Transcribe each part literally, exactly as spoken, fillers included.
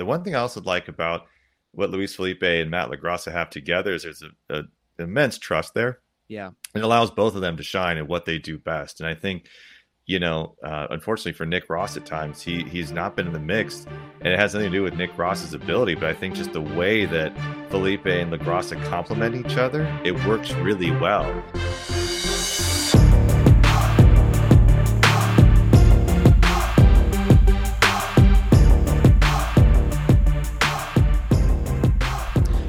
The one thing I also like about what Luis Felipe and Matt LaGrassa have together is there's an immense trust there. Yeah. It allows both of them to shine at what they do best. And I think, you know, uh, unfortunately for Nick Ross at times, he he's not been in the mix, and it has nothing to do with Nick Ross's ability, but I think just the way that Felipe and LaGrassa complement each other, it works really well.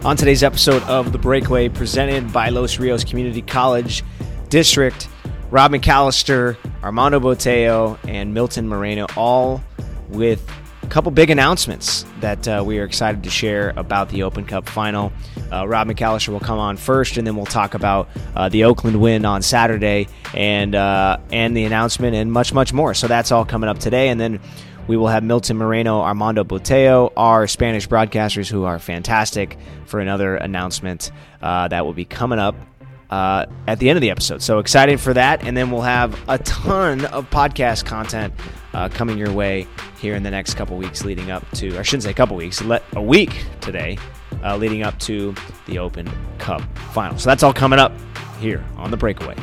On today's episode of The Breakaway, presented by Los Rios Community College District, Rob McAllister, Armando Botello, and Milton Moreno, all with a couple big announcements that uh, we are excited to share about the Open Cup Final. Uh, Rob McAllister will come on first, and then we'll talk about uh, the Oakland win on Saturday and uh, and the announcement and much, much more. So that's all coming up today, and then we will have Milton Moreno, Armando Botello, our Spanish broadcasters who are fantastic, for another announcement uh, that will be coming up Uh, at the end of the episode. So excited for that. And then we'll have a ton of podcast content uh, coming your way here in the next couple weeks leading up to, or I shouldn't say a couple weeks, let, a week today uh, leading up to the Open Cup Final. So that's all coming up here on The Breakaway.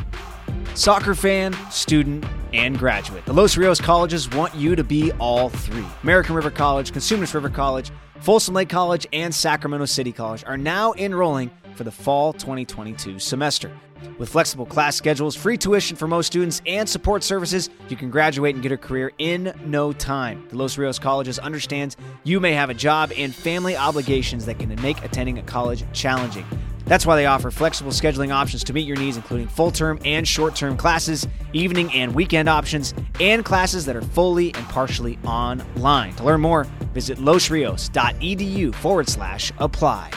Soccer fan, student, and graduate, the Los Rios colleges want you to be all three. American River College, Consumers River College, Folsom Lake College, and Sacramento City College are now enrolling for the fall twenty twenty-two semester. With flexible class schedules, free tuition for most students, and support services, you can graduate and get a career in no time. The Los Rios Colleges understands you may have a job and family obligations that can make attending a college challenging. That's why they offer flexible scheduling options to meet your needs, including full-term and short-term classes, evening and weekend options, and classes that are fully and partially online. To learn more, visit losrios.edu forward slash apply.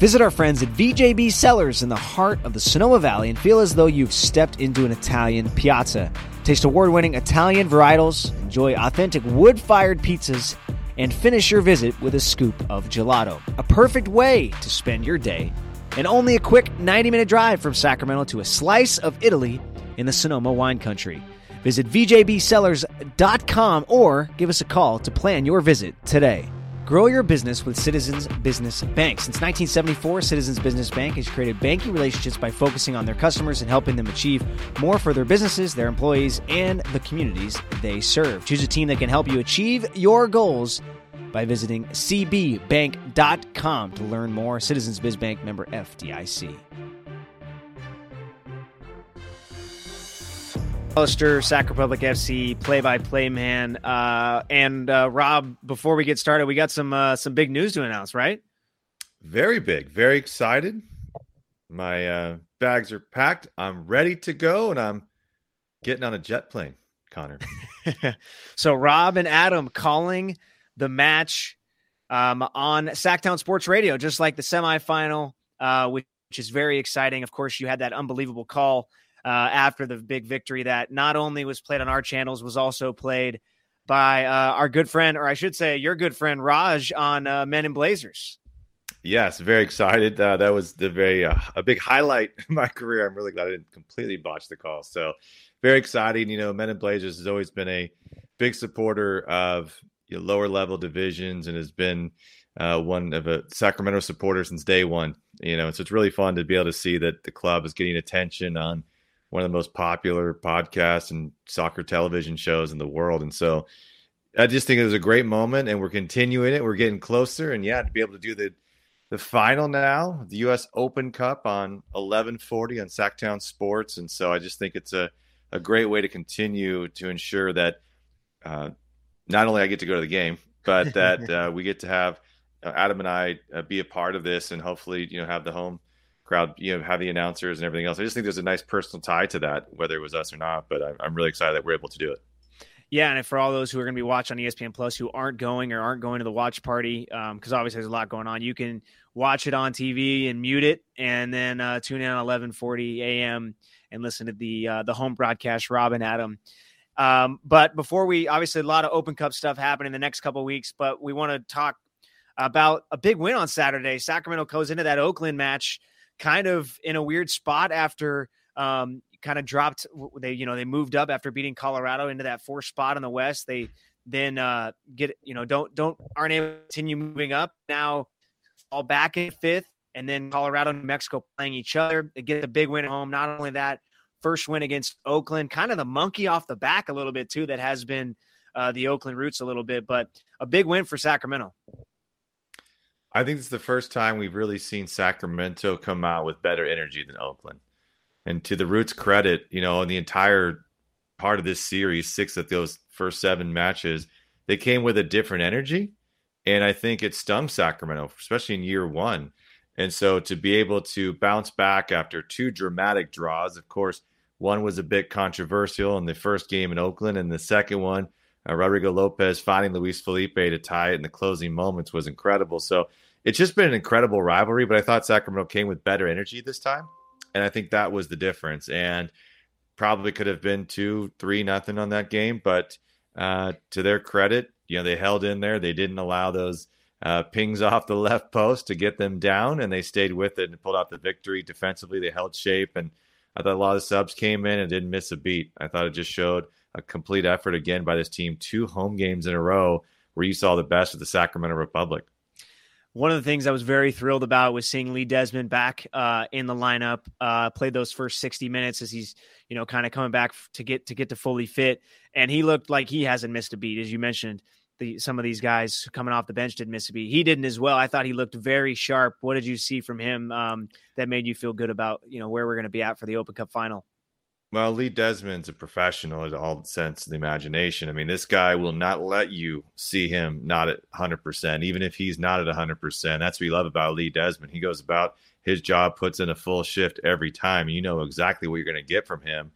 Visit our friends at V J B Cellars in the heart of the Sonoma Valley and feel as though you've stepped into an Italian piazza. Taste award-winning Italian varietals, enjoy authentic wood-fired pizzas, and finish your visit with a scoop of gelato. A perfect way to spend your day, and only a quick ninety-minute drive from Sacramento to a slice of Italy in the Sonoma wine country. Visit v j b cellars dot com or give us a call to plan your visit today. Grow your business with Citizens Business Bank. Since nineteen seventy-four, Citizens Business Bank has created banking relationships by focusing on their customers and helping them achieve more for their businesses, their employees, and the communities they serve. Choose a team that can help you achieve your goals by visiting c b bank dot com to learn more. Citizens Biz Bank, member F D I C. Poster, Sac Republic F C, play-by-play man, uh, and uh, Rob. Before we get started, we got some uh, some big news to announce, right? Very big, very excited. My uh, bags are packed. I'm ready to go, and I'm getting on a jet plane, Connor. So Rob and Adam calling the match um, on Sactown Sports Radio, just like the semifinal, uh, which, which is very exciting. Of course, you had that unbelievable call Uh, after the big victory that not only was played on our channels, was also played by uh, our good friend, or I should say your good friend, Raj on uh, Men in Blazers. Yes, very excited. Uh, that was the very uh, a big highlight in my career. I'm really glad I didn't completely botch the call. So very exciting. You know, Men in Blazers has always been a big supporter of, you know, lower level divisions and has been Uh, one of a Sacramento supporter since day one, you know, so it's really fun to be able to see that the club is getting attention on one of the most popular podcasts and soccer television shows in the world. And so I just think it was a great moment, and we're continuing it. We're getting closer, and yeah, to be able to do the, the final now, the U S Open Cup on eleven forty on Sactown Sports. And so I just think it's a, a great way to continue to ensure that uh, not only I get to go to the game, but that uh, we get to have Adam and I uh, be a part of this, and hopefully, you know, have the home crowd, you know, have the announcers and everything else. I just think there's a nice personal tie to that, whether it was us or not, but I'm, I'm really excited that we're able to do it. Yeah. And for all those who are going to be watching on E S P N Plus who aren't going or aren't going to the watch party, um, cause obviously there's a lot going on. You can watch it on T V and mute it, and then uh, tune in at eleven forty a.m. and listen to the, uh, the home broadcast, Rob and Adam. Um, but before we, obviously a lot of Open Cup stuff happening the next couple of weeks, but we want to talk about a big win on Saturday. Sacramento goes into that Oakland match kind of in a weird spot after um, kind of dropped. They, you know, they moved up after beating Colorado into that fourth spot in the West. They then uh, get, you know, don't, don't, aren't able to continue moving up. Now fall back in fifth, and then Colorado and New Mexico playing each other. They get the big win at home. Not only that, first win against Oakland, kind of the monkey off the back a little bit too, that has been uh, the Oakland Roots a little bit, but a big win for Sacramento. I think it's the first time we've really seen Sacramento come out with better energy than Oakland. And to the Roots' credit, you know, in the entire part of this series, six of those first seven matches, they came with a different energy. And I think it stung Sacramento, especially in year one. And so to be able to bounce back after two dramatic draws, of course, one was a bit controversial in the first game in Oakland, and the second one, Uh, Rodrigo Lopez finding Luis Felipe to tie it in the closing moments was incredible. So it's just been an incredible rivalry, but I thought Sacramento came with better energy this time. And I think that was the difference. And probably could have been two, three, nothing on that game. But uh, to their credit, you know, they held in there. They didn't allow those uh, pings off the left post to get them down, and they stayed with it and pulled out the victory defensively. They held shape, and I thought a lot of subs came in and didn't miss a beat. I thought it just showed a complete effort again by this team, two home games in a row where you saw the best of the Sacramento Republic. One of the things I was very thrilled about was seeing Lee Desmond back uh, in the lineup, uh, played those first sixty minutes as he's, you know, kind of coming back to get, to get to fully fit. And he looked like he hasn't missed a beat. As you mentioned, the, some of these guys coming off the bench didn't miss a beat. He didn't as well. I thought he looked very sharp. What did you see from him um, that made you feel good about, you know, where we're going to be at for the Open Cup final? Well, Lee Desmond's a professional in all sense of the imagination. I mean, this guy will not let you see him not at one hundred percent, even if he's not at one hundred percent. That's what we love about Lee Desmond. He goes about his job, puts in a full shift every time. You know exactly what you're going to get from him.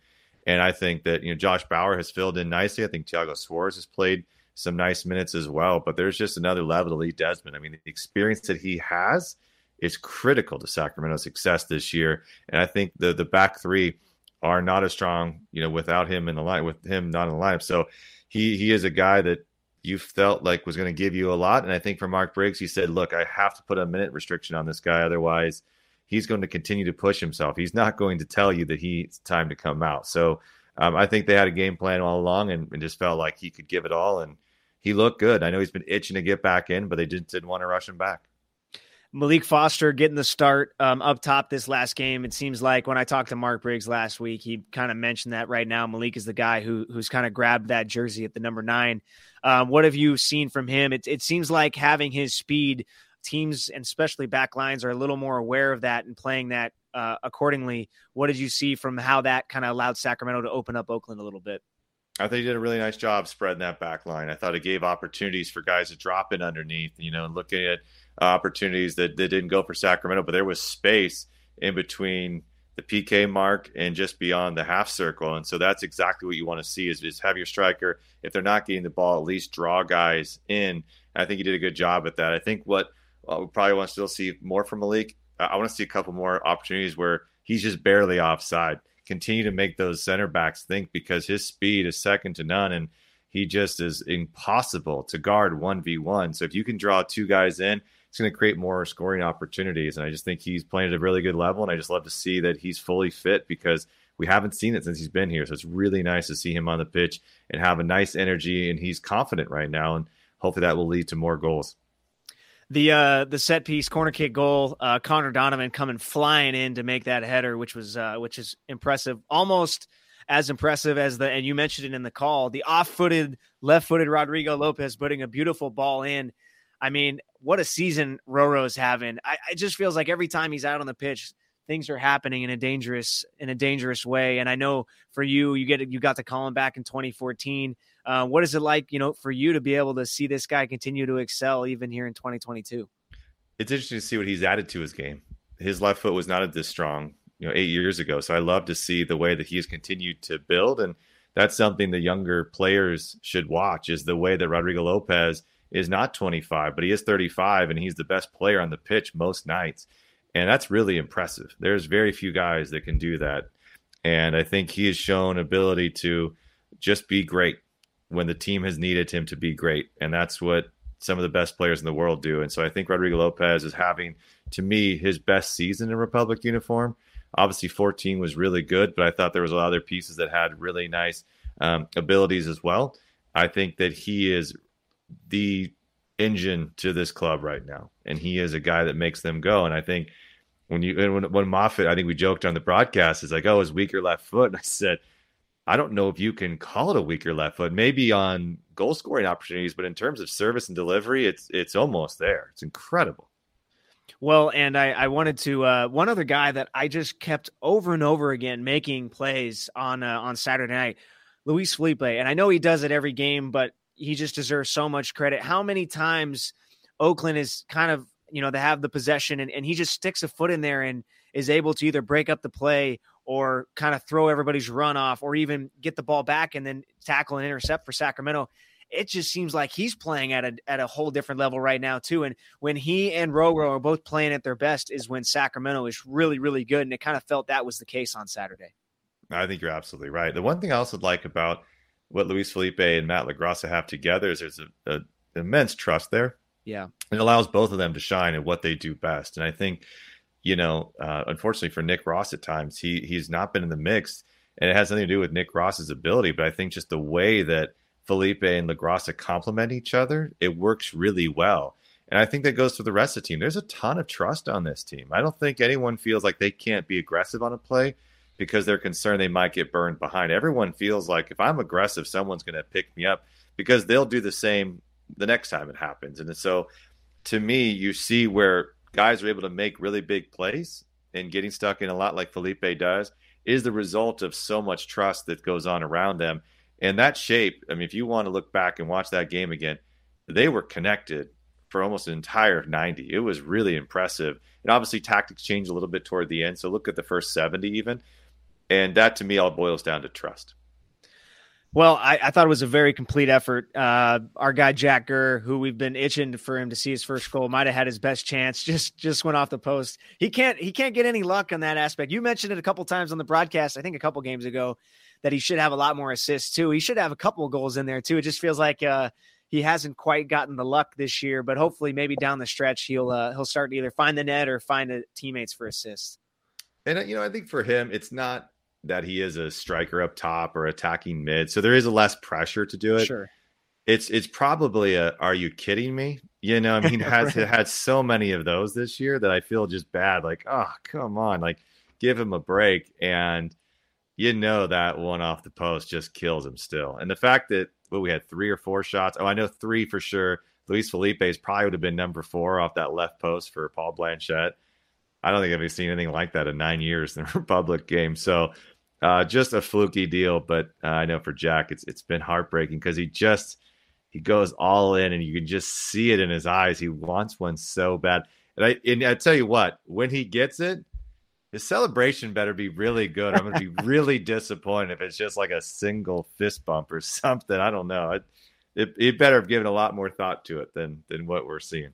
And I think that, you know, Josh Bauer has filled in nicely. I think Tiago Suarez has played some nice minutes as well. But there's just another level to Lee Desmond. I mean, the experience that he has is critical to Sacramento's success this year. And I think the the back three are not as strong, you know, without him in the line, with him not in the lineup. So he he is a guy that you felt like was going to give you a lot. And I think for Mark Briggs, he said, look, I have to put a minute restriction on this guy. Otherwise, he's going to continue to push himself. He's not going to tell you that he, it's time to come out. So um, I think they had a game plan all along, and, and just felt like he could give it all. And he looked good. I know he's been itching to get back in, but they just didn't want to rush him back. Malik Foster getting the start um, up top this last game. It seems like when I talked to Mark Briggs last week, he kind of mentioned that right now Malik is the guy who who's kind of grabbed that jersey at the number nine. Um, what have you seen from him? It, it seems like having his speed, teams and especially back lines are a little more aware of that and playing that uh, accordingly. What did you see from how that kind of allowed Sacramento to open up Oakland a little bit? I think he did a really nice job spreading that back line. I thought it gave opportunities for guys to drop in underneath, you know, and looking at opportunities that, that didn't go for Sacramento, but there was space in between the P K mark and just beyond the half circle. And so that's exactly what you want to see is just have your striker, if they're not getting the ball, at least draw guys in. And I think he did a good job at that. I think what uh, we probably want to still see more from Malik, I, I want to see a couple more opportunities where he's just barely offside. Continue to make those center backs think, because his speed is second to none, and he just is impossible to guard one v one. So if you can draw two guys in, it's going to create more scoring opportunities. And I just think he's playing at a really good level, and I just love to see that he's fully fit, because we haven't seen it since he's been here. So it's really nice to see him on the pitch and have a nice energy, and he's confident right now, and hopefully that will lead to more goals. The uh, the set piece corner kick goal, uh, Connor Donovan coming flying in to make that header, which was uh, which is impressive, almost as impressive as the, and you mentioned it in the call, the off-footed, left-footed Rodrigo Lopez putting a beautiful ball in. I mean, what a season Roro's having. I, it just feels like every time he's out on the pitch, things are happening in a dangerous in a dangerous way. And I know for you, you get you got to call him back in twenty fourteen. Uh, what is it like, you know, for you to be able to see this guy continue to excel even here in twenty twenty-two? It's interesting to see what he's added to his game. His left foot was not this strong, you know, eight years ago. So I love to see the way that he's continued to build. And that's something the younger players should watch, is the way that Rodrigo Lopez is not twenty-five, but he is thirty-five, and he's the best player on the pitch most nights. And that's really impressive. There's very few guys that can do that. And I think he has shown ability to just be great when the team has needed him to be great. And that's what some of the best players in the world do. And so I think Rodrigo Lopez is having, to me, his best season in Republic uniform. Obviously, fourteen was really good, but I thought there was a lot of other pieces that had really nice um, abilities as well. I think that he is the engine to this club right now, and he is a guy that makes them go. And I think when you and when, when Moffitt, I think we joked on the broadcast, is like, oh, his weaker left foot. And I said, I don't know if you can call it a weaker left foot, maybe on goal scoring opportunities, but in terms of service and delivery, it's it's almost there. It's incredible. Well, and I, I wanted to uh, one other guy that I just kept over and over again making plays on uh, on Saturday night, Luis Felipe. And I know he does it every game, but he just deserves so much credit. How many times Oakland is kind of, you know, they have the possession and, and he just sticks a foot in there and is able to either break up the play or kind of throw everybody's run off or even get the ball back and then tackle and intercept for Sacramento. It just seems like he's playing at a at a whole different level right now too. And when he and Roro are both playing at their best is when Sacramento is really, really good. And it kind of felt that was the case on Saturday. I think you're absolutely right. The one thing I also like about what Luis Felipe and Matt LaGrassa have together is there's a, a immense trust there. Yeah. It allows both of them to shine at what they do best. And I think, you know, uh, unfortunately for Nick Ross at times, he he's not been in the mix, and it has nothing to do with Nick Ross's ability. But I think just the way that Felipe and LaGrassa complement each other, it works really well. And I think that goes for the rest of the team. There's a ton of trust on this team. I don't think anyone feels like they can't be aggressive on a play because they're concerned they might get burned behind. Everyone feels like if I'm aggressive, someone's going to pick me up because they'll do the same the next time it happens. And so to me, you see where guys are able to make really big plays, and getting stuck in a lot like Felipe does is the result of so much trust that goes on around them. And that shape, I mean, if you want to look back and watch that game again, they were connected for almost an entire ninety. It was really impressive. And obviously tactics change a little bit toward the end. So look at the first seventy even. And that to me all boils down to trust. Well, I, I thought it was a very complete effort. Uh, our guy, Jack Gurr, who we've been itching for him to see his first goal, might've had his best chance. Just, just went off the post. He can't, he can't get any luck on that aspect. You mentioned it a couple times on the broadcast, I think a couple games ago, that he should have a lot more assists too. He should have a couple of goals in there too. It just feels like uh, he hasn't quite gotten the luck this year, but hopefully maybe down the stretch, he'll, uh, he'll start to either find the net or find the teammates for assists. And, you know, I think for him, it's not that he is a striker up top or attacking mid. So there is a less pressure to do it. Sure. It's, it's probably a, are you kidding me? You know, I mean, has right. had so many of those this year that I feel just bad. Like, oh, come on, like give him a break. And you know, that one off the post just kills him still. And the fact that well, we had three or four shots. Oh, I know three for sure. Luis Felipe's probably would have been number four off that left post for Paul Blanchett. I don't think I've seen anything like that in nine years in the Republic game. So uh, just a fluky deal. But uh, I know for Jack, it's it's been heartbreaking because he just he goes all in and you can just see it in his eyes. He wants one so bad. And I, and I tell you what, when he gets it, his celebration better be really good. I'm going to be really disappointed if it's just like a single fist bump or something. I don't know. It, it, it better have given a lot more thought to it than than what we're seeing.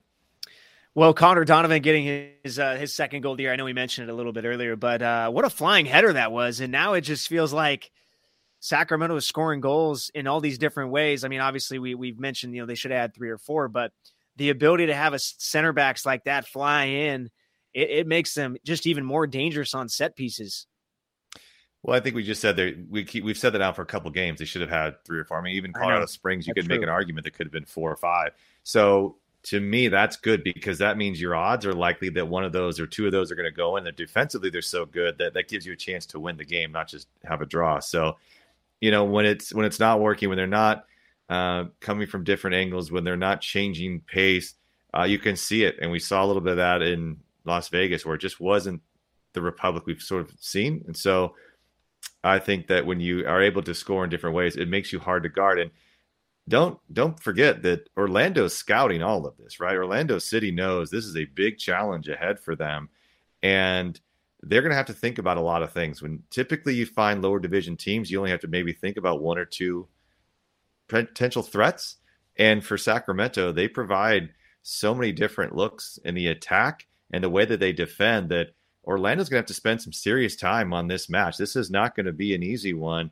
Well, Connor Donovan getting his uh, his second goal of the year. I know we mentioned it a little bit earlier, but uh, what a flying header that was. And now it just feels like Sacramento is scoring goals in all these different ways. I mean, obviously, we, we've mentioned, you know, they should have had three or four, but the ability to have a center backs like that fly in, it, it makes them just even more dangerous on set pieces. Well, I think we just said there, we keep, we've said that out for a couple of games. They should have had three or four. I mean, even Colorado Springs, you could make an argument that could have been four or five. So to me, that's good because that means your odds are likely that one of those or two of those are going to go in. They're defensively, they're so good that that gives you a chance to win the game, not just have a draw. So, you know, when it's when it's not working, when they're not uh, coming from different angles, when they're not changing pace, uh, you can see it. And we saw a little bit of that in Las Vegas where it just wasn't the Republic we've sort of seen. And so I think that when you are able to score in different ways, it makes you hard to guard. And Don't don't forget that Orlando's scouting all of this, right? Orlando City knows this is a big challenge ahead for them, and they're going to have to think about a lot of things. When typically you find lower division teams, you only have to maybe think about one or two potential threats. And for Sacramento, they provide so many different looks in the attack and the way that they defend that Orlando's going to have to spend some serious time on this match. This is not going to be an easy one.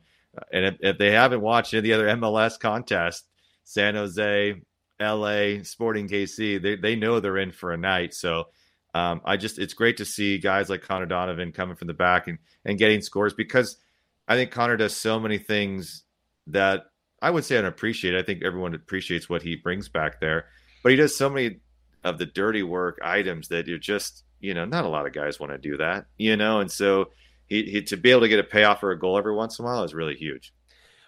And if, if they haven't watched any of the other M L S contests, San Jose, L A, Sporting K C, they they know they're in for a night. So um, I just it's great to see guys like Connor Donovan coming from the back and, and getting scores because I think Connor does so many things that I would say I appreciate it. I think everyone appreciates what he brings back there, but he does so many of the dirty work items that you're just, you know, not a lot of guys want to do that, you know? And so he, he, to be able to get a payoff or a goal every once in a while is really huge.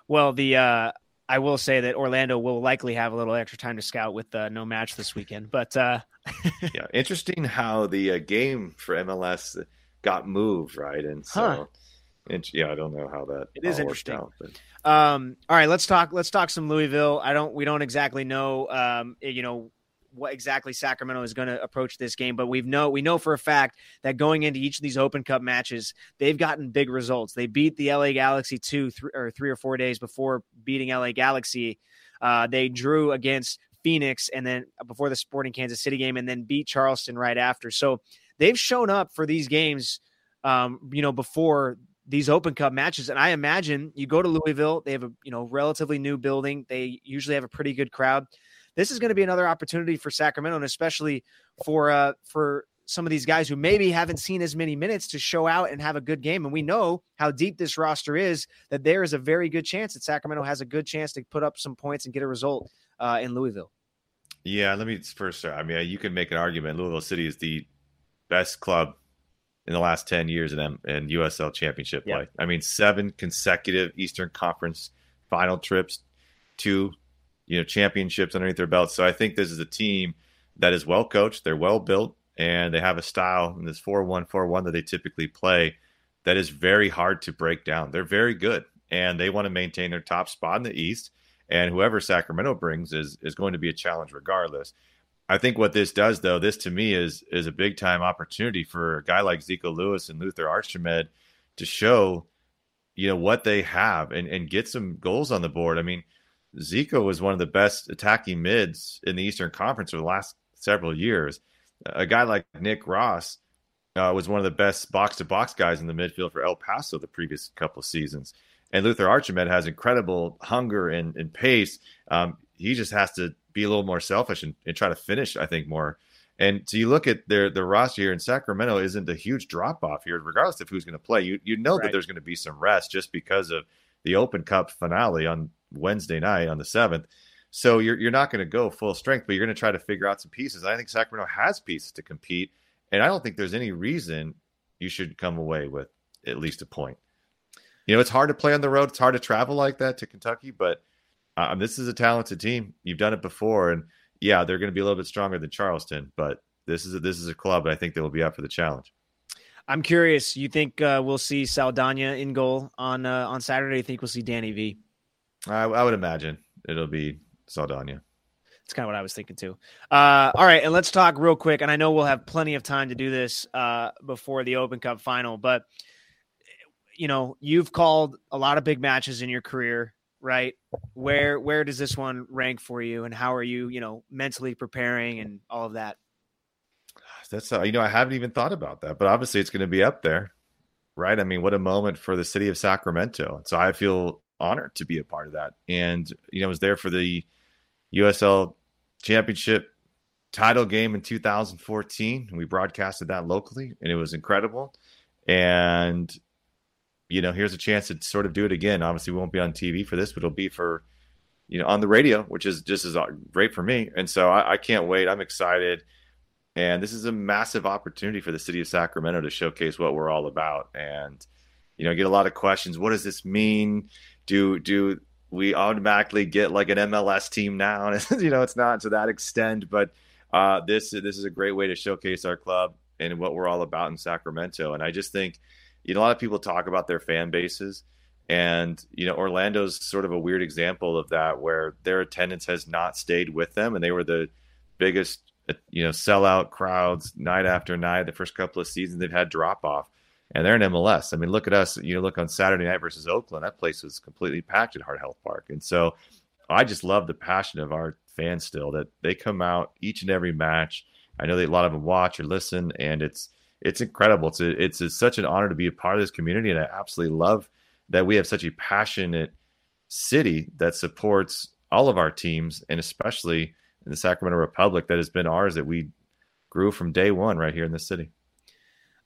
Well, the, uh, I will say that Orlando will likely have a little extra time to scout with uh, no match this weekend, but uh... yeah, interesting how the uh, game for M L S got moved, right? And so, huh. and, yeah, I don't know how that it is interesting. Out, but... Um, all right, let's talk. Let's talk some Louisville. I don't. We don't exactly know. Um, you know. what exactly Sacramento is going to approach this game, but we've know, we know for a fact that going into each of these Open Cup matches, they've gotten big results. They beat the L A Galaxy two three, or three or four days before beating L A Galaxy. Uh, they drew against Phoenix and then before the Sporting Kansas City game and then beat Charleston right after. So they've shown up for these games, um, you know, before these Open Cup matches. And I imagine you go to Louisville, they have a, you know, relatively new building. They usually have a pretty good crowd. This is going to be another opportunity for Sacramento, and especially for uh, for some of these guys who maybe haven't seen as many minutes to show out and have a good game. And we know how deep this roster is, that there is a very good chance that Sacramento has a good chance to put up some points and get a result uh, in Louisville. Yeah, let me first start. I mean, you can make an argument. Louisville City is the best club in the last ten years in, M- in U S L championship yeah. play. I mean, seven consecutive Eastern Conference final trips to – you know, championships underneath their belts. So I think this is a team that is well coached, they're well built, and they have a style in this four one four one that they typically play that is very hard to break down. They're very good, and they want to maintain their top spot in the East, and whoever Sacramento brings is is going to be a challenge regardless. I think what this does, though, this to me is is a big-time opportunity for a guy like Zeke Lewis and Luther Archimed to show, you know, what they have and, and get some goals on the board. I mean, Zico was one of the best attacking mids in the Eastern Conference for the last several years. A guy like Nick Ross uh, was one of the best box-to-box guys in the midfield for El Paso the previous couple of seasons. And Luther Archimed has incredible hunger and, and pace. Um, he just has to be a little more selfish and, and try to finish, I think, more. And so you look at their the roster here, and Sacramento isn't a huge drop-off here, regardless of who's going to play. You, you know right. that there's going to be some rest just because of the Open Cup finale on Wednesday night on the seventh. So you're you're not going to go full strength, but you're going to try to figure out some pieces. And I think Sacramento has pieces to compete. And I don't think there's any reason you should come away with at least a point. You know, it's hard to play on the road. It's hard to travel like that to Kentucky, but um, this is a talented team. You've done it before. And yeah, they're going to be a little bit stronger than Charleston, but this is a, this is a club that I think they will be up for the challenge. I'm curious. You think uh, we'll see Saldana in goal on, uh, on Saturday? You think we'll see Danny V? I, I would imagine it'll be Saldana. That's kind of what I was thinking too. Uh, all right, and let's talk real quick, and I know we'll have plenty of time to do this uh, before the Open Cup final, but you know, you've called a lot of big matches in your career, right? Where where does this one rank for you, and how are you, you know, mentally preparing and all of that? That's uh, you know, I haven't even thought about that, but obviously it's going to be up there, right? I mean, what a moment for the city of Sacramento. So I feel honored to be a part of that. And, you know, I was there for the U S L championship title game in two thousand fourteen. We broadcasted that locally and it was incredible. And, you know, here's a chance to sort of do it again. Obviously we won't be on T V for this, but it'll be for, you know, on the radio, which is just as great for me. And so I, I can't wait. I'm excited. And this is a massive opportunity for the city of Sacramento to showcase what we're all about. And, you know, I get a lot of questions. What does this mean? Do do we automatically get like an M L S team now? And you know, it's not to that extent, but uh, this this is a great way to showcase our club and what we're all about in Sacramento. And I just think, you know, a lot of people talk about their fan bases, and you know, Orlando's sort of a weird example of that, where their attendance has not stayed with them, and they were the biggest, you know, sellout crowds night after night. The first couple of seasons, they've had drop off. And they're in M L S. I mean, look at us. You know, look on Saturday night versus Oakland. That place was completely packed at Hart Health Park. And so I just love the passion of our fans still, that they come out each and every match. I know that a lot of them watch or listen, and it's it's incredible. It's, a, it's, it's such an honor to be a part of this community, and I absolutely love that we have such a passionate city that supports all of our teams, and especially in the Sacramento Republic that has been ours, that we grew from day one right here in this city.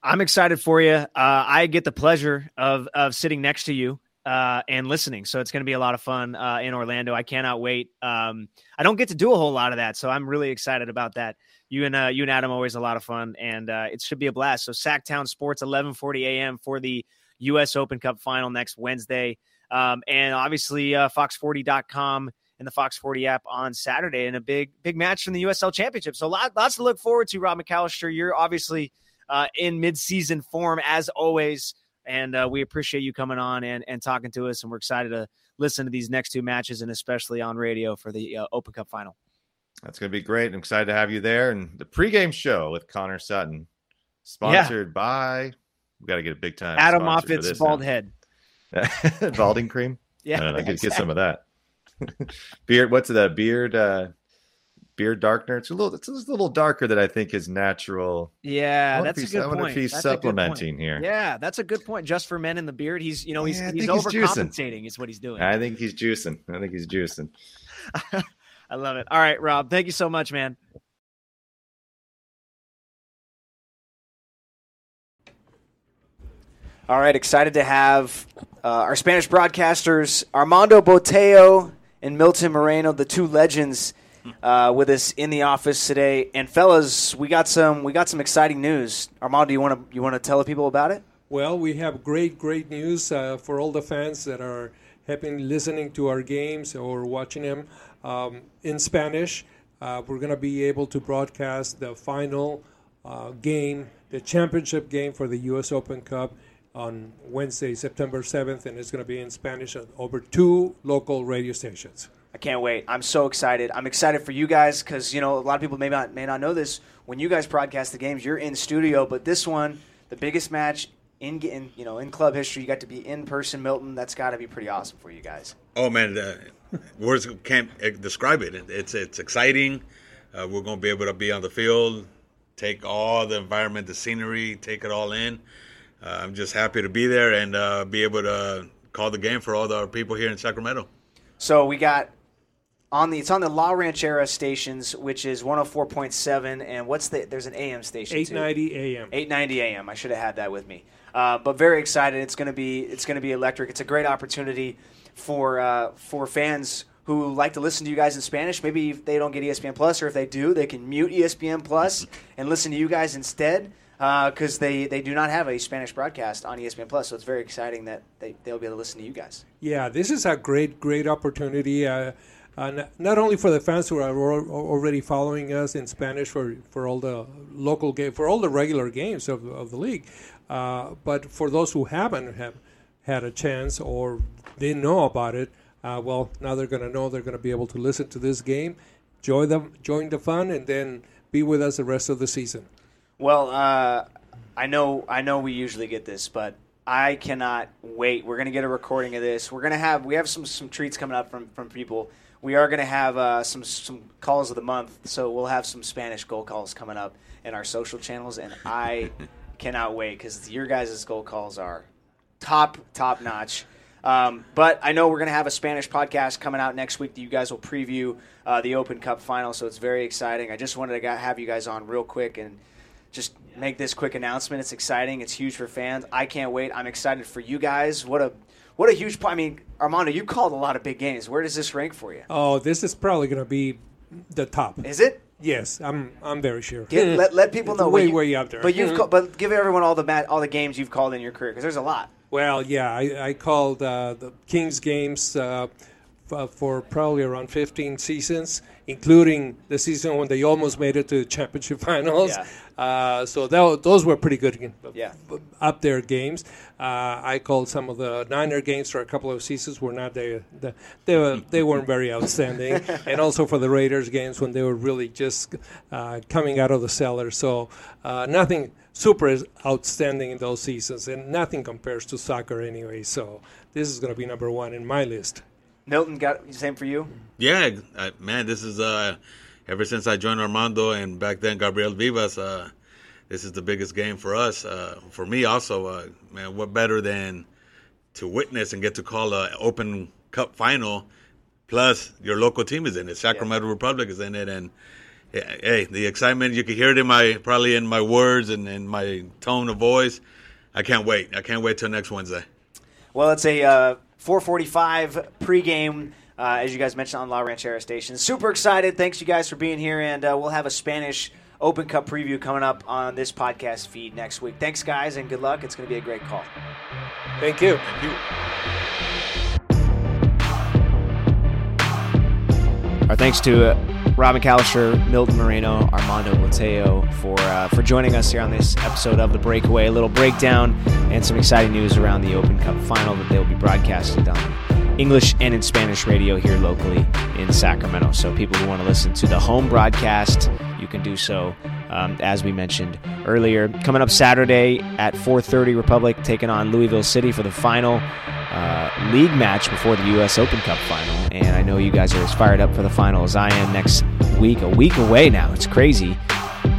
I'm excited for you. Uh, I get the pleasure of of sitting next to you uh, and listening. So it's going to be a lot of fun uh, in Orlando. I cannot wait. Um, I don't get to do a whole lot of that, so I'm really excited about that. You and uh, you and Adam, always a lot of fun, and uh, it should be a blast. So Sactown Sports, eleven forty a.m. for the U S Open Cup Final next Wednesday. Um, and obviously uh, fox forty dot com and the Fox forty app on Saturday, and a big, big match from the U S L Championship. So lot, lots to look forward to. Rob McAllister, you're obviously uh, in mid-season form as always, and uh, we appreciate you coming on and, and talking to us. And we're excited to listen to these next two matches, and especially on radio for the uh, Open Cup Final. That's going to be great. I'm excited to have you there. And the pregame show with Connor Sutton, sponsored yeah. by, we got to get a big time Adam Moffitt's bald now. head. Balding cream? Yeah. I don't know. I could exactly. get some of that. Beard, what's that? Beard uh, beard darkener? It's a little it's a little darker than I think is natural. Yeah, that's a good I point. I wonder if he's that's supplementing here. Yeah, that's a good point. Just for men in the beard, he's you know, he's yeah, he's overcompensating he's is what he's doing. I think he's juicing. I think he's juicing. I love it. All right, Rob. Thank you so much, man. All right, excited to have uh, our Spanish broadcasters, Armando Botello and Milton Moreno, the two legends, uh, with us in the office today. And fellas, we got some we got some exciting news. Armando, you want to you want to tell the people about it? Well, we have great great news uh, for all the fans that are having listening to our games or watching them um, in Spanish. Uh, we're going to be able to broadcast the final uh, game, the championship game for the U S Open Cup, on Wednesday, September seventh, and it's going to be in Spanish at over two local radio stations. I can't wait. I'm so excited. I'm excited for you guys because, you know, a lot of people may not may not know this. When you guys broadcast the games, you're in studio, but this one, the biggest match in, in you know, in club history, you got to be in person, Milton. That's got to be pretty awesome for you guys. Oh, man, uh, words can't describe it. It's, it's exciting. Uh, we're going to be able to be on the field, take all the environment, the scenery, take it all in. Uh, I'm just happy to be there and uh, be able to call the game for all the people here in Sacramento. So we got on the it's on the La Ranchera stations, which is one oh four point seven, and what's the there's an A M station eight ninety A M eight ninety A M I should have had that with me. Uh, but very excited. It's gonna be it's gonna be electric. It's a great opportunity for uh, for fans who like to listen to you guys in Spanish. Maybe if they don't get E S P N Plus, or if they do, they can mute E S P N Plus and listen to you guys instead. Because uh, they, they do not have a Spanish broadcast on E S P N Plus, so it's very exciting that they, they'll be able to listen to you guys. Yeah, this is a great, great opportunity, uh, uh, not only for the fans who are already following us in Spanish for, for all the local game, for all the regular games of, of the league, uh, but for those who haven't have had a chance or didn't know about it, uh, well, now they're going to know. They're going to be able to listen to this game, join the, join the fun, and then be with us the rest of the season. Well, uh, I know I know we usually get this, but I cannot wait. We're gonna get a recording of this. We're gonna have we have some, some treats coming up from, from people. We are gonna have uh, some some calls of the month, so we'll have some Spanish goal calls coming up in our social channels, and I cannot wait because your guys' goal calls are top top notch. Um, but I know we're gonna have a Spanish podcast coming out next week that you guys will preview uh, the Open Cup Final, so it's very exciting. I just wanted to have you guys on real quick and just make this quick announcement. It's exciting. It's huge for fans. I can't wait. I'm excited for you guys. What a what a huge – I mean, Armando, you called a lot of big games. Where does this rank for you? Oh, this is probably going to be the top. Is it? Yes, I'm I'm very sure. Get, let let people it's know. Way, you, way up there. But, you've ca- but give everyone all the mat, all the games you've called in your career because there's a lot. Well, yeah, I, I called uh, the Kings games uh, f- for probably around fifteen seasons, including the season when they almost made it to the championship finals. Yeah. Uh, so that, those were pretty good yeah. up there games. Uh, I called some of the Niner games for a couple of seasons. Were not they, the, they, were, they weren't very outstanding. And also for the Raiders games when they were really just uh, coming out of the cellar. So uh, nothing super outstanding in those seasons, and nothing compares to soccer anyway. So this is going to be number one in my list. Milton, got the same for you? Yeah, uh, man, this is uh, ever since I joined Armando and back then Gabriel Vivas, uh, this is the biggest game for us. Uh, for me also, uh, man, what better than to witness and get to call an Open Cup final, plus your local team is in it. Sacramento yeah. Republic is in it. And, hey, the excitement, you can hear it in my probably in my words and in my tone of voice. I can't wait. I can't wait till next Wednesday. Well, it's a uh, four forty-five pregame, uh, as you guys mentioned, on La Ranchera Station. Super excited. Thanks, you guys, for being here, and uh, we'll have a Spanish Open Cup preview coming up on this podcast feed next week. Thanks, guys, and good luck. It's going to be a great call. Thank you. Thank you. Our thanks to uh, Rob McAllister, Milton Moreno, Armando Botello for uh, for joining us here on this episode of The Breakaway. A little breakdown and some exciting news around the Open Cup Final that they'll be broadcasted on English and in Spanish radio here locally in Sacramento. So people who want to listen to the home broadcast, you can do so, um, as we mentioned earlier. Coming up Saturday at four thirty, Republic taking on Louisville City for the final Uh, league match before the U S Open Cup Final, and I know you guys are as fired up for the final as I am next week, a week away now. It's crazy.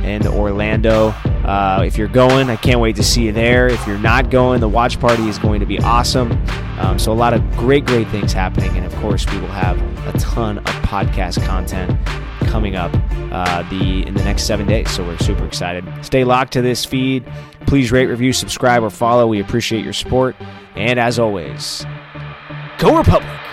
And Orlando, uh, if you're going, I can't wait to see you there. If you're not going, the watch party is going to be awesome. Um, so a lot of great, great things happening, and of course we will have a ton of podcast content coming up uh, the in the next seven days, so we're super excited. Stay locked to this feed. Please rate, review, subscribe, or follow. We appreciate your support. And as always, go Republic!